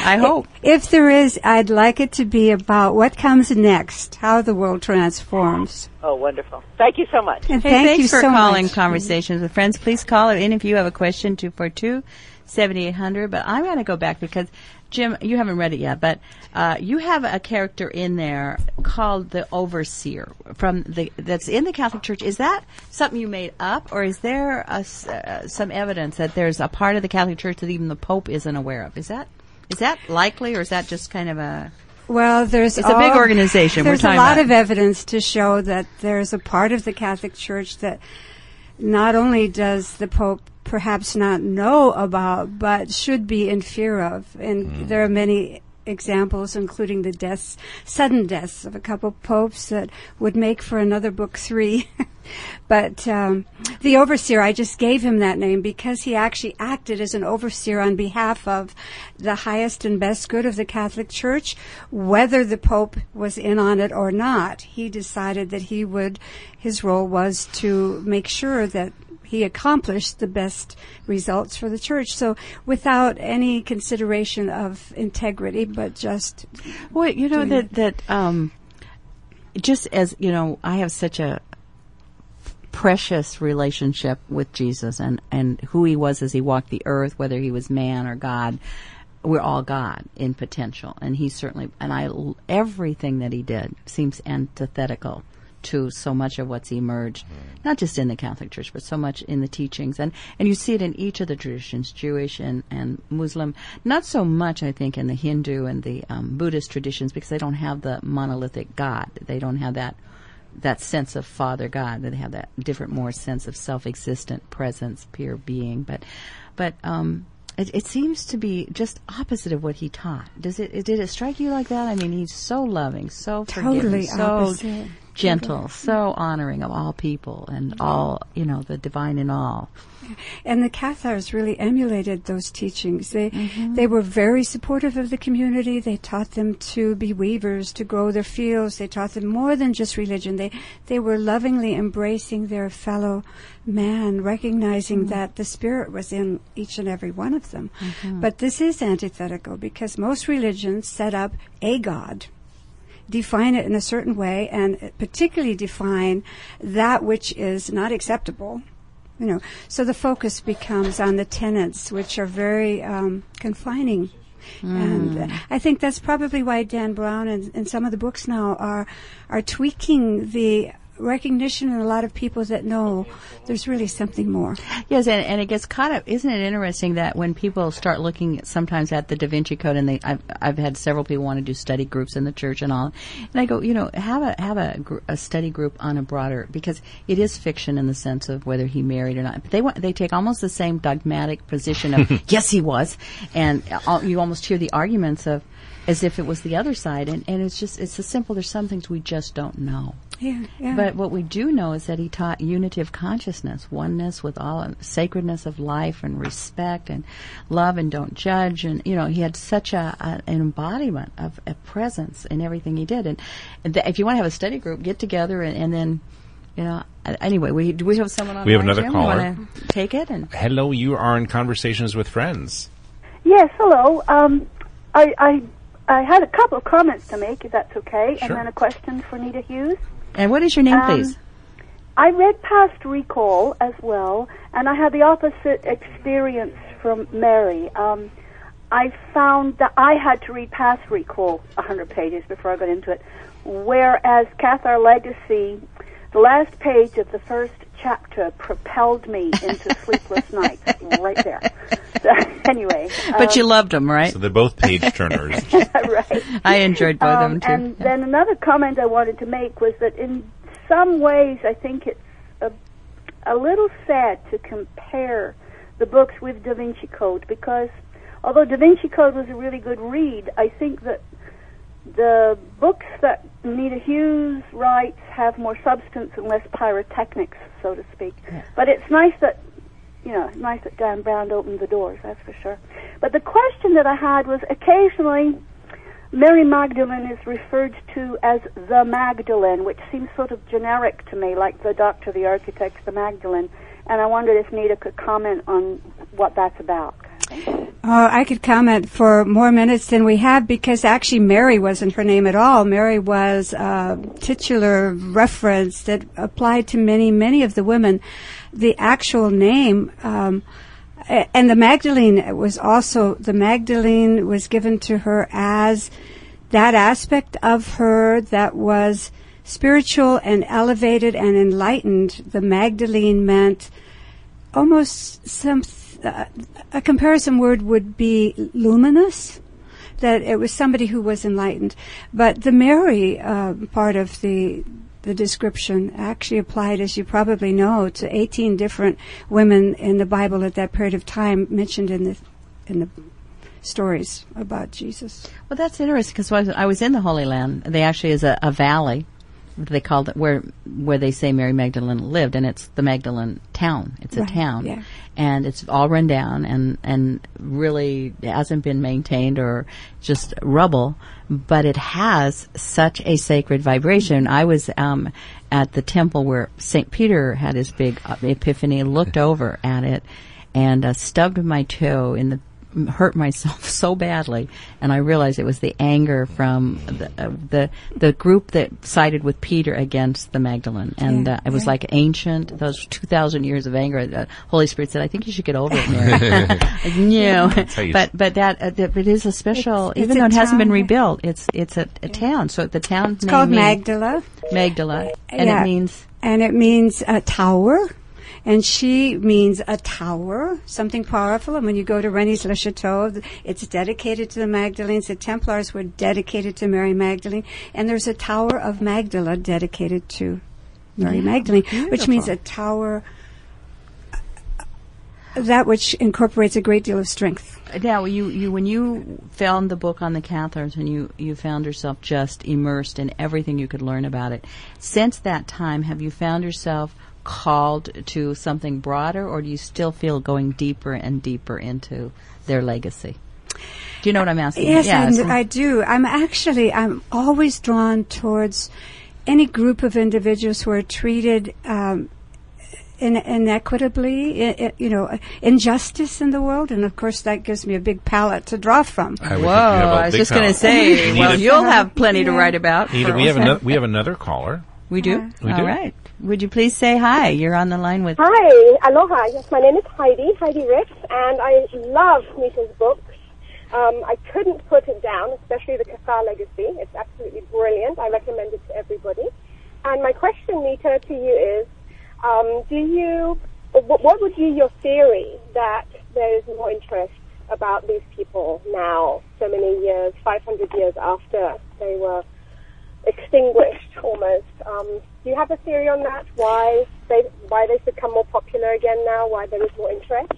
I hope. If, if there is, I'd like it to be about what comes next, how the world transforms. Oh, wonderful. Thank you so much. And hey, thank thanks you for so calling much. Conversations with Friends. Please call in if you have a question, two four two, seven eight zero zero. But I'm going to go back because, Jim, you haven't read it yet, but uh, you have a character in there called the Overseer from the that's in the Catholic Church. Is that something you made up, or is there a, uh, some evidence that there's a part of the Catholic Church that even the Pope isn't aware of? Is that is that likely, or is that just kind of a... Well, there's it's all, a big organization. There's we're talking a lot about. Of evidence to show that there's a part of the Catholic Church that not only does the Pope perhaps not know about, but should be in fear of. And mm. there are many examples, including the deaths, sudden deaths of a couple of popes that would make for another book three. But um, the overseer, I just gave him that name because he actually acted as an overseer on behalf of the highest and best good of the Catholic Church, whether the Pope was in on it or not. He decided that he would, his role was to make sure that he accomplished the best results for the church. So without any consideration of integrity, but just... Well, you know, that, that um, just as, you know, I have such a precious relationship with Jesus and, and who he was as he walked the earth, whether he was man or God. We're all God in potential. And he certainly, and I, everything that he did seems antithetical to so much of what's emerged, not just in the Catholic Church, but so much in the teachings. And, and you see it in each of the traditions, Jewish and, and Muslim. Not so much, I think, in the Hindu and the um, Buddhist traditions, because they don't have the monolithic God. They don't have that that sense of Father God. They have that different, more sense of self-existent presence, pure being. But but um, it, it seems to be just opposite of what he taught. Does it? Did it strike you like that? I mean, he's so loving, so forgiving, totally so... opposite. Gentle, so honoring of all people and all, you know, the divine in all. And the Cathars really emulated those teachings. They mm-hmm. they were very supportive of the community. They taught them to be weavers, to grow their fields. They taught them more than just religion. They they were lovingly embracing their fellow man, recognizing mm-hmm. that the spirit was in each and every one of them. Mm-hmm. But this is antithetical because most religions set up a god, define it in a certain way, and particularly define that which is not acceptable, you know. So the focus becomes on the tenets, which are very um, confining. Mm. And uh, I think that's probably why Dan Brown and, and some of the books now are are tweaking the recognition in a lot of people that know there's really something more. Yes, and, and it gets caught up. Isn't it interesting that when people start looking at, sometimes at the Da Vinci Code, and they, I've, I've had several people want to do study groups in the church and all, and I go, you know, have a have a, gr- a study group on a broader, because it is fiction in the sense of whether he married or not. But they want, they take almost the same dogmatic position of yes, he was, and all, you almost hear the arguments of as if it was the other side, and, and it's just it's as simple. There's some things we just don't know. Yeah, yeah. But what we do know is that he taught unity of consciousness, oneness with all, sacredness of life, and respect, and love, and don't judge. And, you know, he had such a, a an embodiment of a presence in everything he did. And, and th- if you want to have a study group, get together and, and then, you know, anyway, we do we have someone on the line? We have another Jim? caller. Take it. And hello, you are in Conversations with Friends. Yes, hello. Um, I, I, I had a couple of comments to make, if that's okay, sure. And then a question for Anita Hughes. And what is your name, um, please? I read Past Recall as well, and I had the opposite experience from Mary. Um, I found that I had to read Past Recall one hundred pages before I got into it, whereas Cathar Legacy, the last page of the first chapter propelled me into sleepless nights right there. So, anyway. But um, you loved them, right? So they're both page-turners. Right. I enjoyed both um, of them, too. And yeah. Then another comment I wanted to make was that in some ways I think it's a, a little sad to compare the books with Da Vinci Code, because although Da Vinci Code was a really good read, I think that the books that Anita Hughes writes have more substance and less pyrotechnics, so to speak. Yeah. But it's nice that, you know, it's nice that Dan Brown opened the doors, that's for sure. But the question that I had was, occasionally Mary Magdalene is referred to as the Magdalene, which seems sort of generic to me, like the doctor, the architect, the Magdalene. And I wondered if Anita could comment on what that's about. Uh, I could comment for more minutes than we have, because actually Mary wasn't her name at all. Mary was a titular reference that applied to many, many of the women. The actual name, um, and the Magdalene was also, the Magdalene was given to her as that aspect of her that was spiritual and elevated and enlightened. The Magdalene meant almost something. Uh, a comparison word would be luminous, that it was somebody who was enlightened. But the Mary uh, part of the the description actually applied, as you probably know, to eighteen different women in the Bible at that period of time, mentioned in the in the stories about Jesus. Well, that's interesting, because when I was in the Holy Land, there actually is a, a valley, they called it, where where they say Mary Magdalene lived, and it's the Magdalene town. It's right, a town, yeah. And it's all run down and and really hasn't been maintained, or just rubble. But it has such a sacred vibration. I was um, at the temple where Saint Peter had his big epiphany. Looked over at it, and uh, stubbed my toe in the. Hurt myself so badly, and I realized it was the anger from the uh, the, the group that sided with Peter against the Magdalene, and yeah, uh, it was yeah. like ancient, those two thousand years of anger. The Holy Spirit said, I think you should get over it, Mary. No, but, but that, uh, that it is a special, it's, it's even though it hasn't been rebuilt, it's it's a, a yeah. town, so the town it's name called Magdala. Magdala, and yeah. it means? And it means a tower. And she means a tower, something powerful. And when you go to Rennes Le Chateau, it's dedicated to the Magdalenes. The Templars were dedicated to Mary Magdalene. And there's a Tower of Magdala dedicated to Mary yeah, Magdalene, beautiful. Which means a tower, that which incorporates a great deal of strength. Now, you, you, when you found the book on the Cathars, and you, you found yourself just immersed in everything you could learn about it, since that time, have you found yourself called to something broader, or do you still feel going deeper and deeper into their legacy? Do you know what I'm asking? Yes, yes. I, I do. I'm actually, I'm always drawn towards any group of individuals who are treated um, in, inequitably, in, in, you know, injustice in the world, and of course that gives me a big palette to draw from. I Whoa, I was just going to say, well, you'll have plenty yeah. to write about. Anita, we, have ano- we have another caller. We do? Uh, we do. All right. Would you please say hi? You're on the line with... Hi. Aloha. Yes, my name is Heidi, Heidi Ricks, and I love Nita's books. Um, I couldn't put it down, especially the Cathar Legacy. It's absolutely brilliant. I recommend it to everybody. And my question, Nita, to you is, um, do you... what would be your theory that there is more interest about these people now, so many years, five hundred years after they were extinguished almost? Um, do you have a theory on that? Why they why they've become more popular again now? Why there is more interest?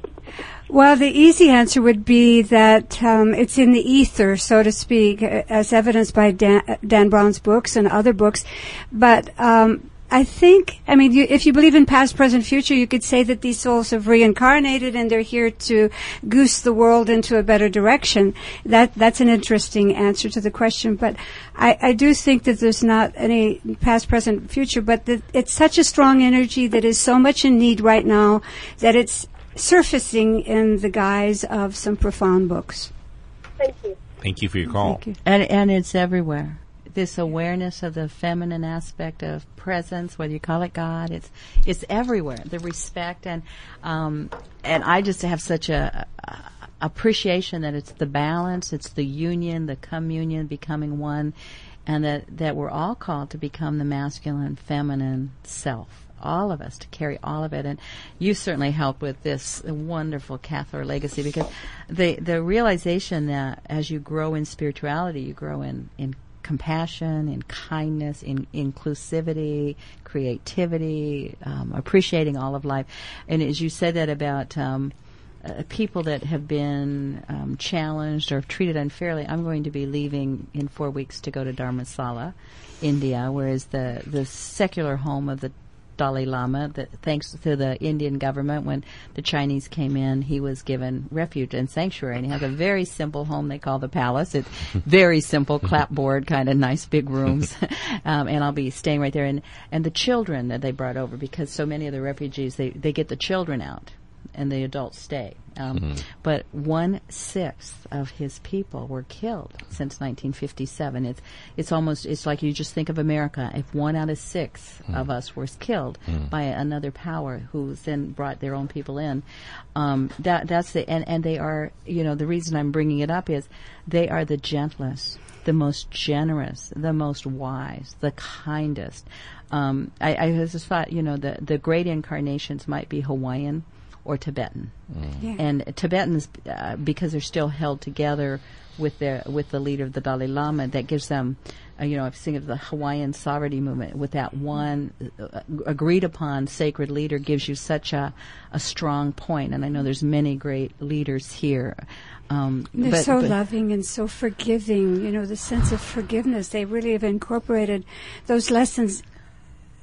Well, the easy answer would be that um, it's in the ether, so to speak, as evidenced by Dan, Dan Brown's books and other books. But um, I think, I mean, you, if you believe in past, present, future, you could say that these souls have reincarnated and they're here to goose the world into a better direction. That that's an interesting answer to the question. But I, I do think that there's not any past, present, future, but that it's such a strong energy that is so much in need right now that it's surfacing in the guise of some profound books. Thank you. Thank you for your call. Thank you. And, and it's everywhere. This awareness of the feminine aspect of presence, whether you call it God, it's it's everywhere. The respect and um, and I just have such a, a appreciation that it's the balance, it's the union, the communion, becoming one, and that that we're all called to become the masculine, feminine self. All of us, to carry all of it. And you certainly helped with this wonderful Cathar Legacy, because the the realization that as you grow in spirituality, you grow in in compassion, in kindness, in inclusivity, creativity, um, appreciating all of life. And as you said that about um, uh, people that have been um, challenged or treated unfairly, I'm going to be leaving in four weeks to go to Dharamsala, India, where is the, the secular home of the Dalai Lama. That thanks to the Indian government, when the Chinese came in, he was given refuge and sanctuary, and he has a very simple home they call the palace. It's very simple, clapboard, kind of nice big rooms. um, and I'll be staying right there. And, and the children that they brought over, because so many of the refugees, they, they get the children out and the adults stay. Um, mm-hmm. But one-sixth of his people were killed since nineteen fifty-seven. It's it's almost, it's like you just think of America. If one out of six mm-hmm. of us was killed mm-hmm. by another power who then brought their own people in, um, that that's the, and, and they are, you know, the reason I'm bringing it up is they are the gentlest, the most generous, the most wise, the kindest. Um, I, I just thought, you know, the, the great incarnations might be Hawaiian or Tibetan. Mm. Yeah. And Tibetans, uh, because they're still held together with their with the leader of the Dalai Lama, that gives them, uh, you know, I've seen of the Hawaiian sovereignty movement, with that one uh, agreed upon sacred leader gives you such a, a strong point. And I know there's many great leaders here. Um, they're but, so but loving and so forgiving, you know, the sense of forgiveness. They really have incorporated those lessons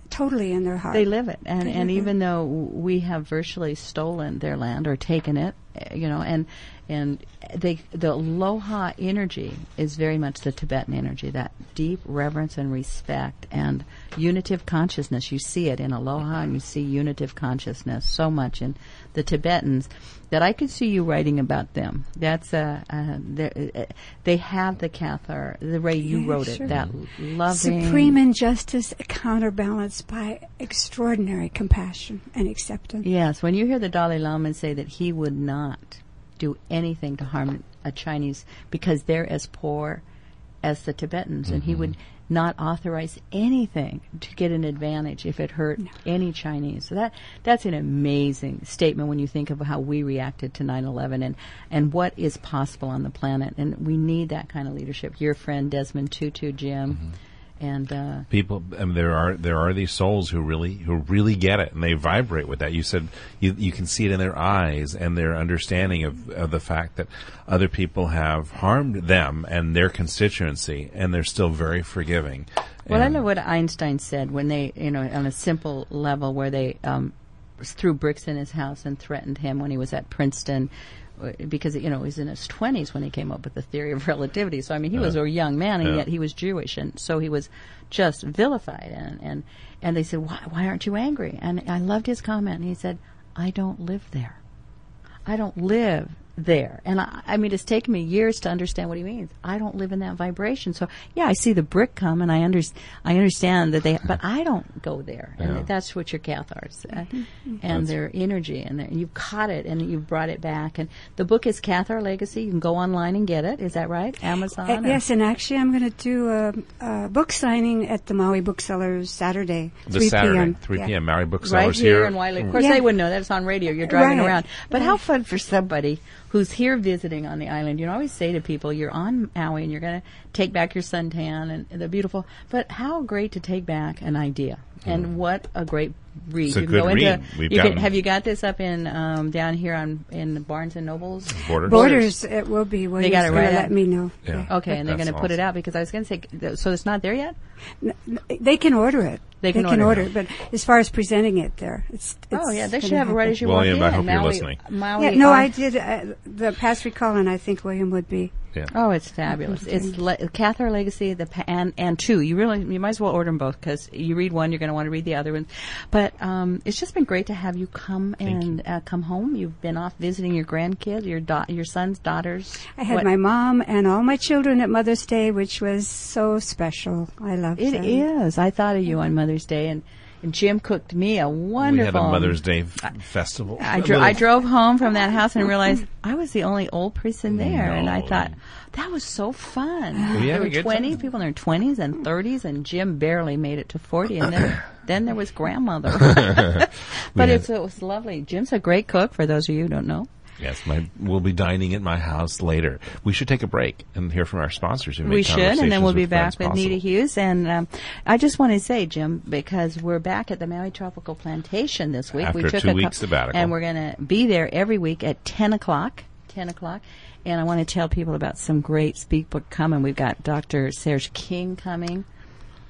totally in their heart. They live it. And, mm-hmm. and even though we have virtually stolen their land or taken it, you know, and and they, the aloha energy is very much the Tibetan energy, that deep reverence and respect and unitive consciousness. You see it in aloha, mm-hmm. and you see unitive consciousness so much in the Tibetans that I could see you writing about them. That's a, a, they have the Cathar, the way you yeah, wrote sure. it, that loving. Supreme injustice counterbalanced by extraordinary compassion and acceptance. Yes, when you hear the Dalai Lama say that he would not do anything to harm a Chinese because they're as poor as the Tibetans, mm-hmm. and he would not authorize anything to get an advantage if it hurt no. any Chinese. So that that's an amazing statement when you think of how we reacted to nine eleven and, and what is possible on the planet. And we need that kind of leadership. Your friend Desmond Tutu, Jim, mm-hmm. and uh, people. And there are there are these souls who really who really get it, and they vibrate with that. You said you you can see it in their eyes and their understanding of, of the fact that other people have harmed them and their constituency, and they're still very forgiving. Well, and I know what Einstein said when they, you know, on a simple level, where they um, threw bricks in his house and threatened him when he was at Princeton, because, you know, he was in his twenties when he came up with the theory of relativity. So, I mean, he uh, was a young man, and yeah. yet he was Jewish, and so he was just vilified. And, and, and they said, why, why aren't you angry? And I loved his comment. He said, I don't live there. I don't live there. And, I, I mean, it's taken me years to understand what he means. I don't live in that vibration. So, yeah, I see the brick come, and I, under, I understand that they – but I don't go there. And yeah. that's what your Cathars uh, mm-hmm. and that's their energy. And their, you've caught it, and you've brought it back. And the book is Cathar Legacy. You can go online and get it. Is that right? Amazon? Uh, yes, and actually I'm going to do a, a book signing at the Maui Booksellers Saturday, this Saturday, three p.m. Yeah. Maui Booksellers right here. Right here in Wiley. Of course, yeah. they wouldn't know that. It's on radio. You're driving right. around. But right. how fun for somebody – who's here visiting on the island. You know, I always say to people, you're on Maui and you're going to take back your suntan and, and the beautiful, but how great to take back an idea. Mm. And what a great read. It's a you good go read. Into, We've you can, have you got this up in, um, down here on, in Barnes and Noble's? Borders. Borders, it will be. When they got it right. Let me know. Yeah. Okay, and they're going to awesome. Put it out, because I was going to say, so it's not there yet? No, they can order it. They can, they can order, order it, but as far as presenting it there, it's, it's oh yeah, they should have it right as you walk in. William, I hope Maui, you're listening. Maui, yeah, no, um, I did uh, the Past Recall, and I think William would be. Yeah. Oh, it's fabulous! It's le- Cathar Legacy, the pa- and and two. You really, you might as well order them both, because you read one, you're going to want to read the other one. But um, it's just been great to have you come Thank and you. Uh, come home. You've been off visiting your grandkids, your da- your sons, daughters. I had what? my mom and all my children at Mother's Day, which was so special. I loved it. It is. I thought of you on Mother's Day. Day and, and Jim cooked me a wonderful. We had a Mother's Day f- festival. I, I, dro- I drove home from that house and realized I was the only old person there, no. and I thought that was so fun. We there were twenty time. people in their twenties and thirties, and Jim barely made it to forty, and then then there was grandmother. But it's, it was lovely. Jim's a great cook. For those of you who don't know. Yes, my, we'll be dining at my house later. We should take a break and hear from our sponsors. Who make we should, and then we'll be back with Anita Hughes. And um, I just want to say, Jim, because we're back at the Maui Tropical Plantation this week. After we took two a weeks co- sabbatical. And we're going to be there every week at ten o'clock. And I want to tell people about some great speak book coming. We've got Doctor Serge King coming.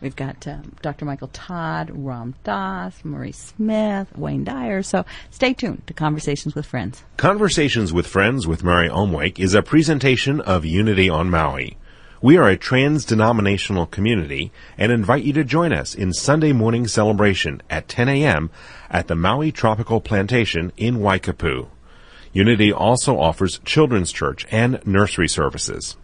We've got um, Doctor Michael Todd, Ram Dass, Marie Smith, Wayne Dyer. So stay tuned to Conversations with Friends. Conversations with Friends with Mary Omwake is a presentation of Unity on Maui. We are a trans-denominational community and invite you to join us in Sunday morning celebration at ten a.m. at the Maui Tropical Plantation in Waikapu. Unity also offers children's church and nursery services.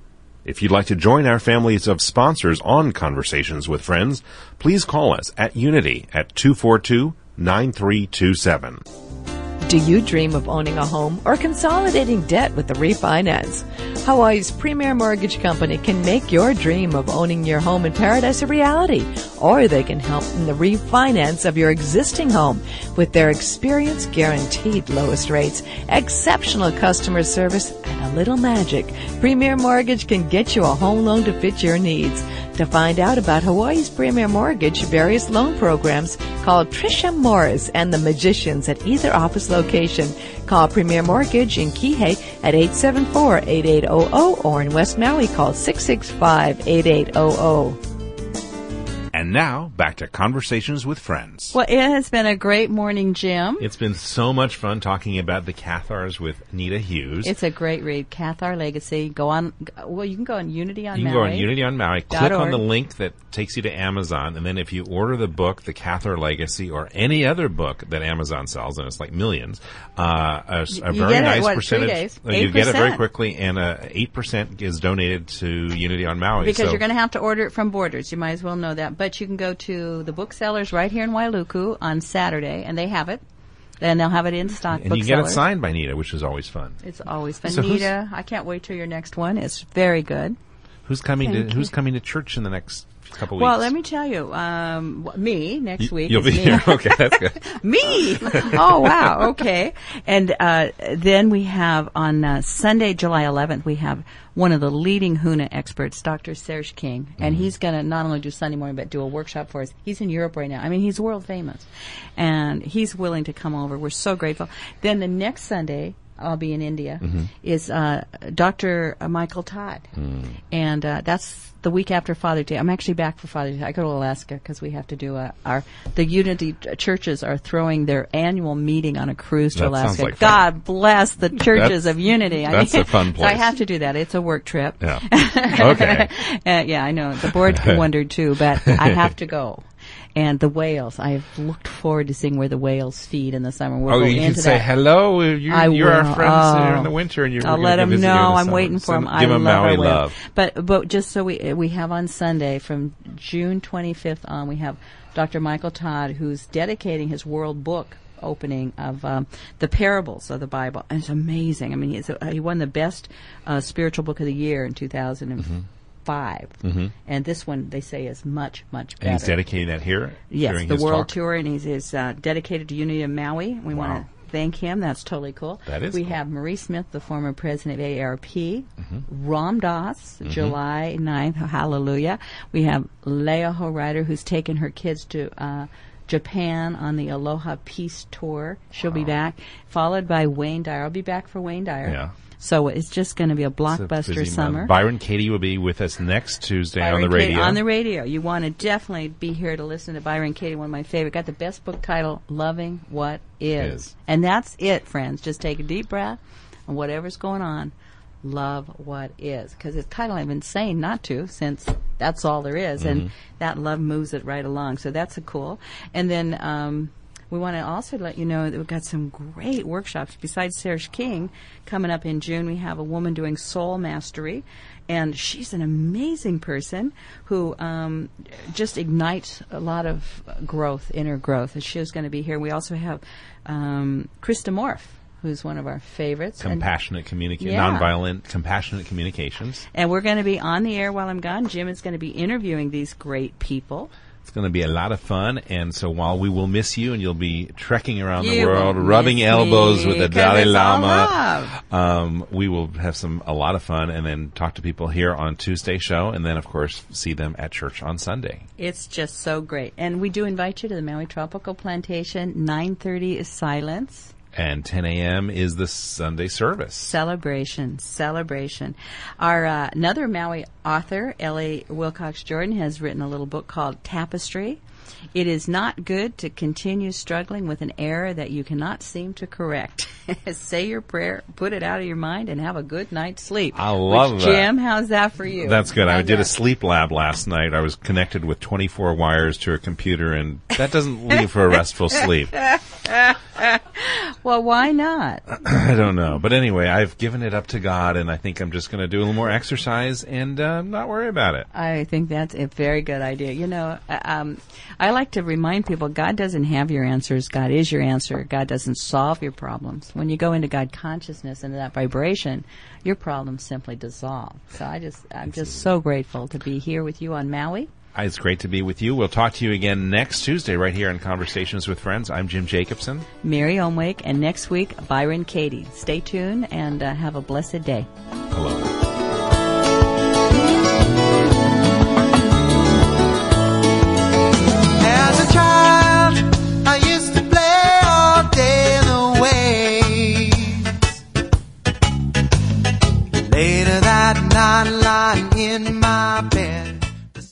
If you'd like to join our families of sponsors on Conversations with Friends, please call us at Unity at two four two, nine three two seven. Do you dream of owning a home or consolidating debt with a refinance? Hawaii's premier mortgage company can make your dream of owning your home in paradise a reality, or they can help in the refinance of your existing home with their experience guaranteed lowest rates, exceptional customer service, and a little magic. Premier Mortgage can get you a home loan to fit your needs. To find out about Hawaii's Premier Mortgage various loan programs, call Tricia Morris and the Magicians at either office location. Call Premier Mortgage in Kihei at eight seven four, eight eight zero zero or in West Maui, call six six five, eight eight zero zero. And now, back to Conversations with Friends. Well, it has been a great morning, Jim. It's been so much fun talking about the Cathars with Anita Hughes. It's a great read, Cathar Legacy. Go on, well, you can go on Unity on Maui. You can Maui. go on Unity on Maui. Click on the link that takes you to Amazon, and then if you order the book, The Cathar Legacy, or any other book that Amazon sells, and it's like millions, uh, a, a very it, nice what, percentage. Uh, you get it very quickly, and uh, eight percent is donated to Unity on Maui. Because so. you're going to have to order it from Borders. You might as well know that. But But you can go to the booksellers right here in Wailuku on Saturday, and they have it. And they'll have it in stock. And you get it signed by Nita, which is always fun. It's always fun. So Nita, I can't wait till your next one. It's very good. Who's coming Thank to you. Who's coming to church in the next couple weeks? Well, let me tell you, um, me next y- week. You'll be me. here. Okay, that's good. Me. Oh wow. Okay. And uh, then we have on uh, Sunday, July eleventh, we have one of the leading HUNA experts, Doctor Serge King, and mm-hmm. he's going to not only do Sunday morning, but do a workshop for us. He's in Europe right now. I mean, he's world famous, and he's willing to come over. We're so grateful. Then the next Sunday, I'll be in India, mm-hmm. is uh, Doctor Michael Todd, mm. and uh, that's the week after Father's Day. I'm actually back for Father's Day. I go to Alaska because we have to do a, our the Unity churches are throwing their annual meeting on a cruise to that Alaska. Like God fun. bless the churches that's, of Unity. I that's mean, a fun place. So I have to do that. It's a work trip. Yeah. Okay. uh, yeah, I know. The board wondered too, but I have to go. And the whales. I've looked forward to seeing where the whales feed in the summer. We're oh, you can say, that. hello, you, you're will. our friends oh. here in the winter. and you're I'll let them know. I'm summer. waiting for so them. I give them love Maui love. But, but just so we we have on Sunday, from June twenty-fifth on, we have Doctor Michael Todd, who's dedicating his world book opening of um, the parables of the Bible. And it's amazing. I mean, he's a, he won the best uh, spiritual book of the year in two thousand five. Mm-hmm. Five, mm-hmm. and this one they say is much, much better. And he's dedicating that here. Yes, the world talk? tour, and he's is uh, dedicated to Unity of Maui. We wow. want to thank him. That's totally cool. That is. We cool. have Marie Smith, the former president of A A R P, mm-hmm. Ram Dass, mm-hmm. July ninth. Hallelujah. We have Leah Hohrider, who's taken her kids to Uh, Japan on the Aloha Peace Tour. She'll wow. be back, followed by Wayne Dyer. I'll be back for Wayne Dyer. Yeah. So it's just going to be a blockbuster a summer. Month. Byron Katie will be with us next Tuesday Byron on the radio. Katie on the radio. You want to definitely be here to listen to Byron Katie, one of my favorite. Got the best book title, Loving What Is. is. And that's it, friends. Just take a deep breath on whatever's going on. Love what is, because it's kind of like insane not to, since that's all there is, mm-hmm. and that love moves it right along. So that's a cool. And then um, we want to also let you know that we've got some great workshops. Besides Serge King, coming up in June, we have a woman doing soul mastery, and she's an amazing person who um, just ignites a lot of growth, inner growth. And she's going to be here. We also have um, Krista Morph, who's one of our favorites. Compassionate communication, yeah. nonviolent, compassionate communications. And we're going to be on the air while I'm gone. Jim is going to be interviewing these great people. It's going to be a lot of fun, and so while we will miss you, and you'll be trekking around you the world, rubbing elbows with the Dalai Lama, um, we will have some a lot of fun, and then talk to people here on Tuesday show, and then, of course, see them at church on Sunday. It's just so great. And we do invite you to the Maui Tropical Plantation. nine thirty is silence. And ten a.m. is the Sunday service. Celebration, celebration. Our uh, another Maui author, Ellie Wilcox Jordan, has written a little book called Tapestry. It is not good to continue struggling with an error that you cannot seem to correct. Say your prayer, put it out of your mind, and have a good night's sleep. I love Which, that. Jim, how's that for you? That's good. How's I did that? a sleep lab last night. I was connected with twenty-four wires to a computer, and that doesn't leave for a restful sleep. Well, why not? I don't know. But anyway, I've given it up to God, and I think I'm just going to do a little more exercise and uh, not worry about it. I think that's a very good idea. You know, um, I like to remind people, God doesn't have your answers. God is your answer. God doesn't solve your problems. When you go into God consciousness, into that vibration, your problems simply dissolve. So I just, I'm just so grateful to be here with you on Maui. It's great to be with you. We'll talk to you again next Tuesday right here on Conversations with Friends. I'm Jim Jacobson. Mary Omwake. And next week, Byron Katie. Stay tuned and uh, have a blessed day. Hello. Later that night, lying in my bed,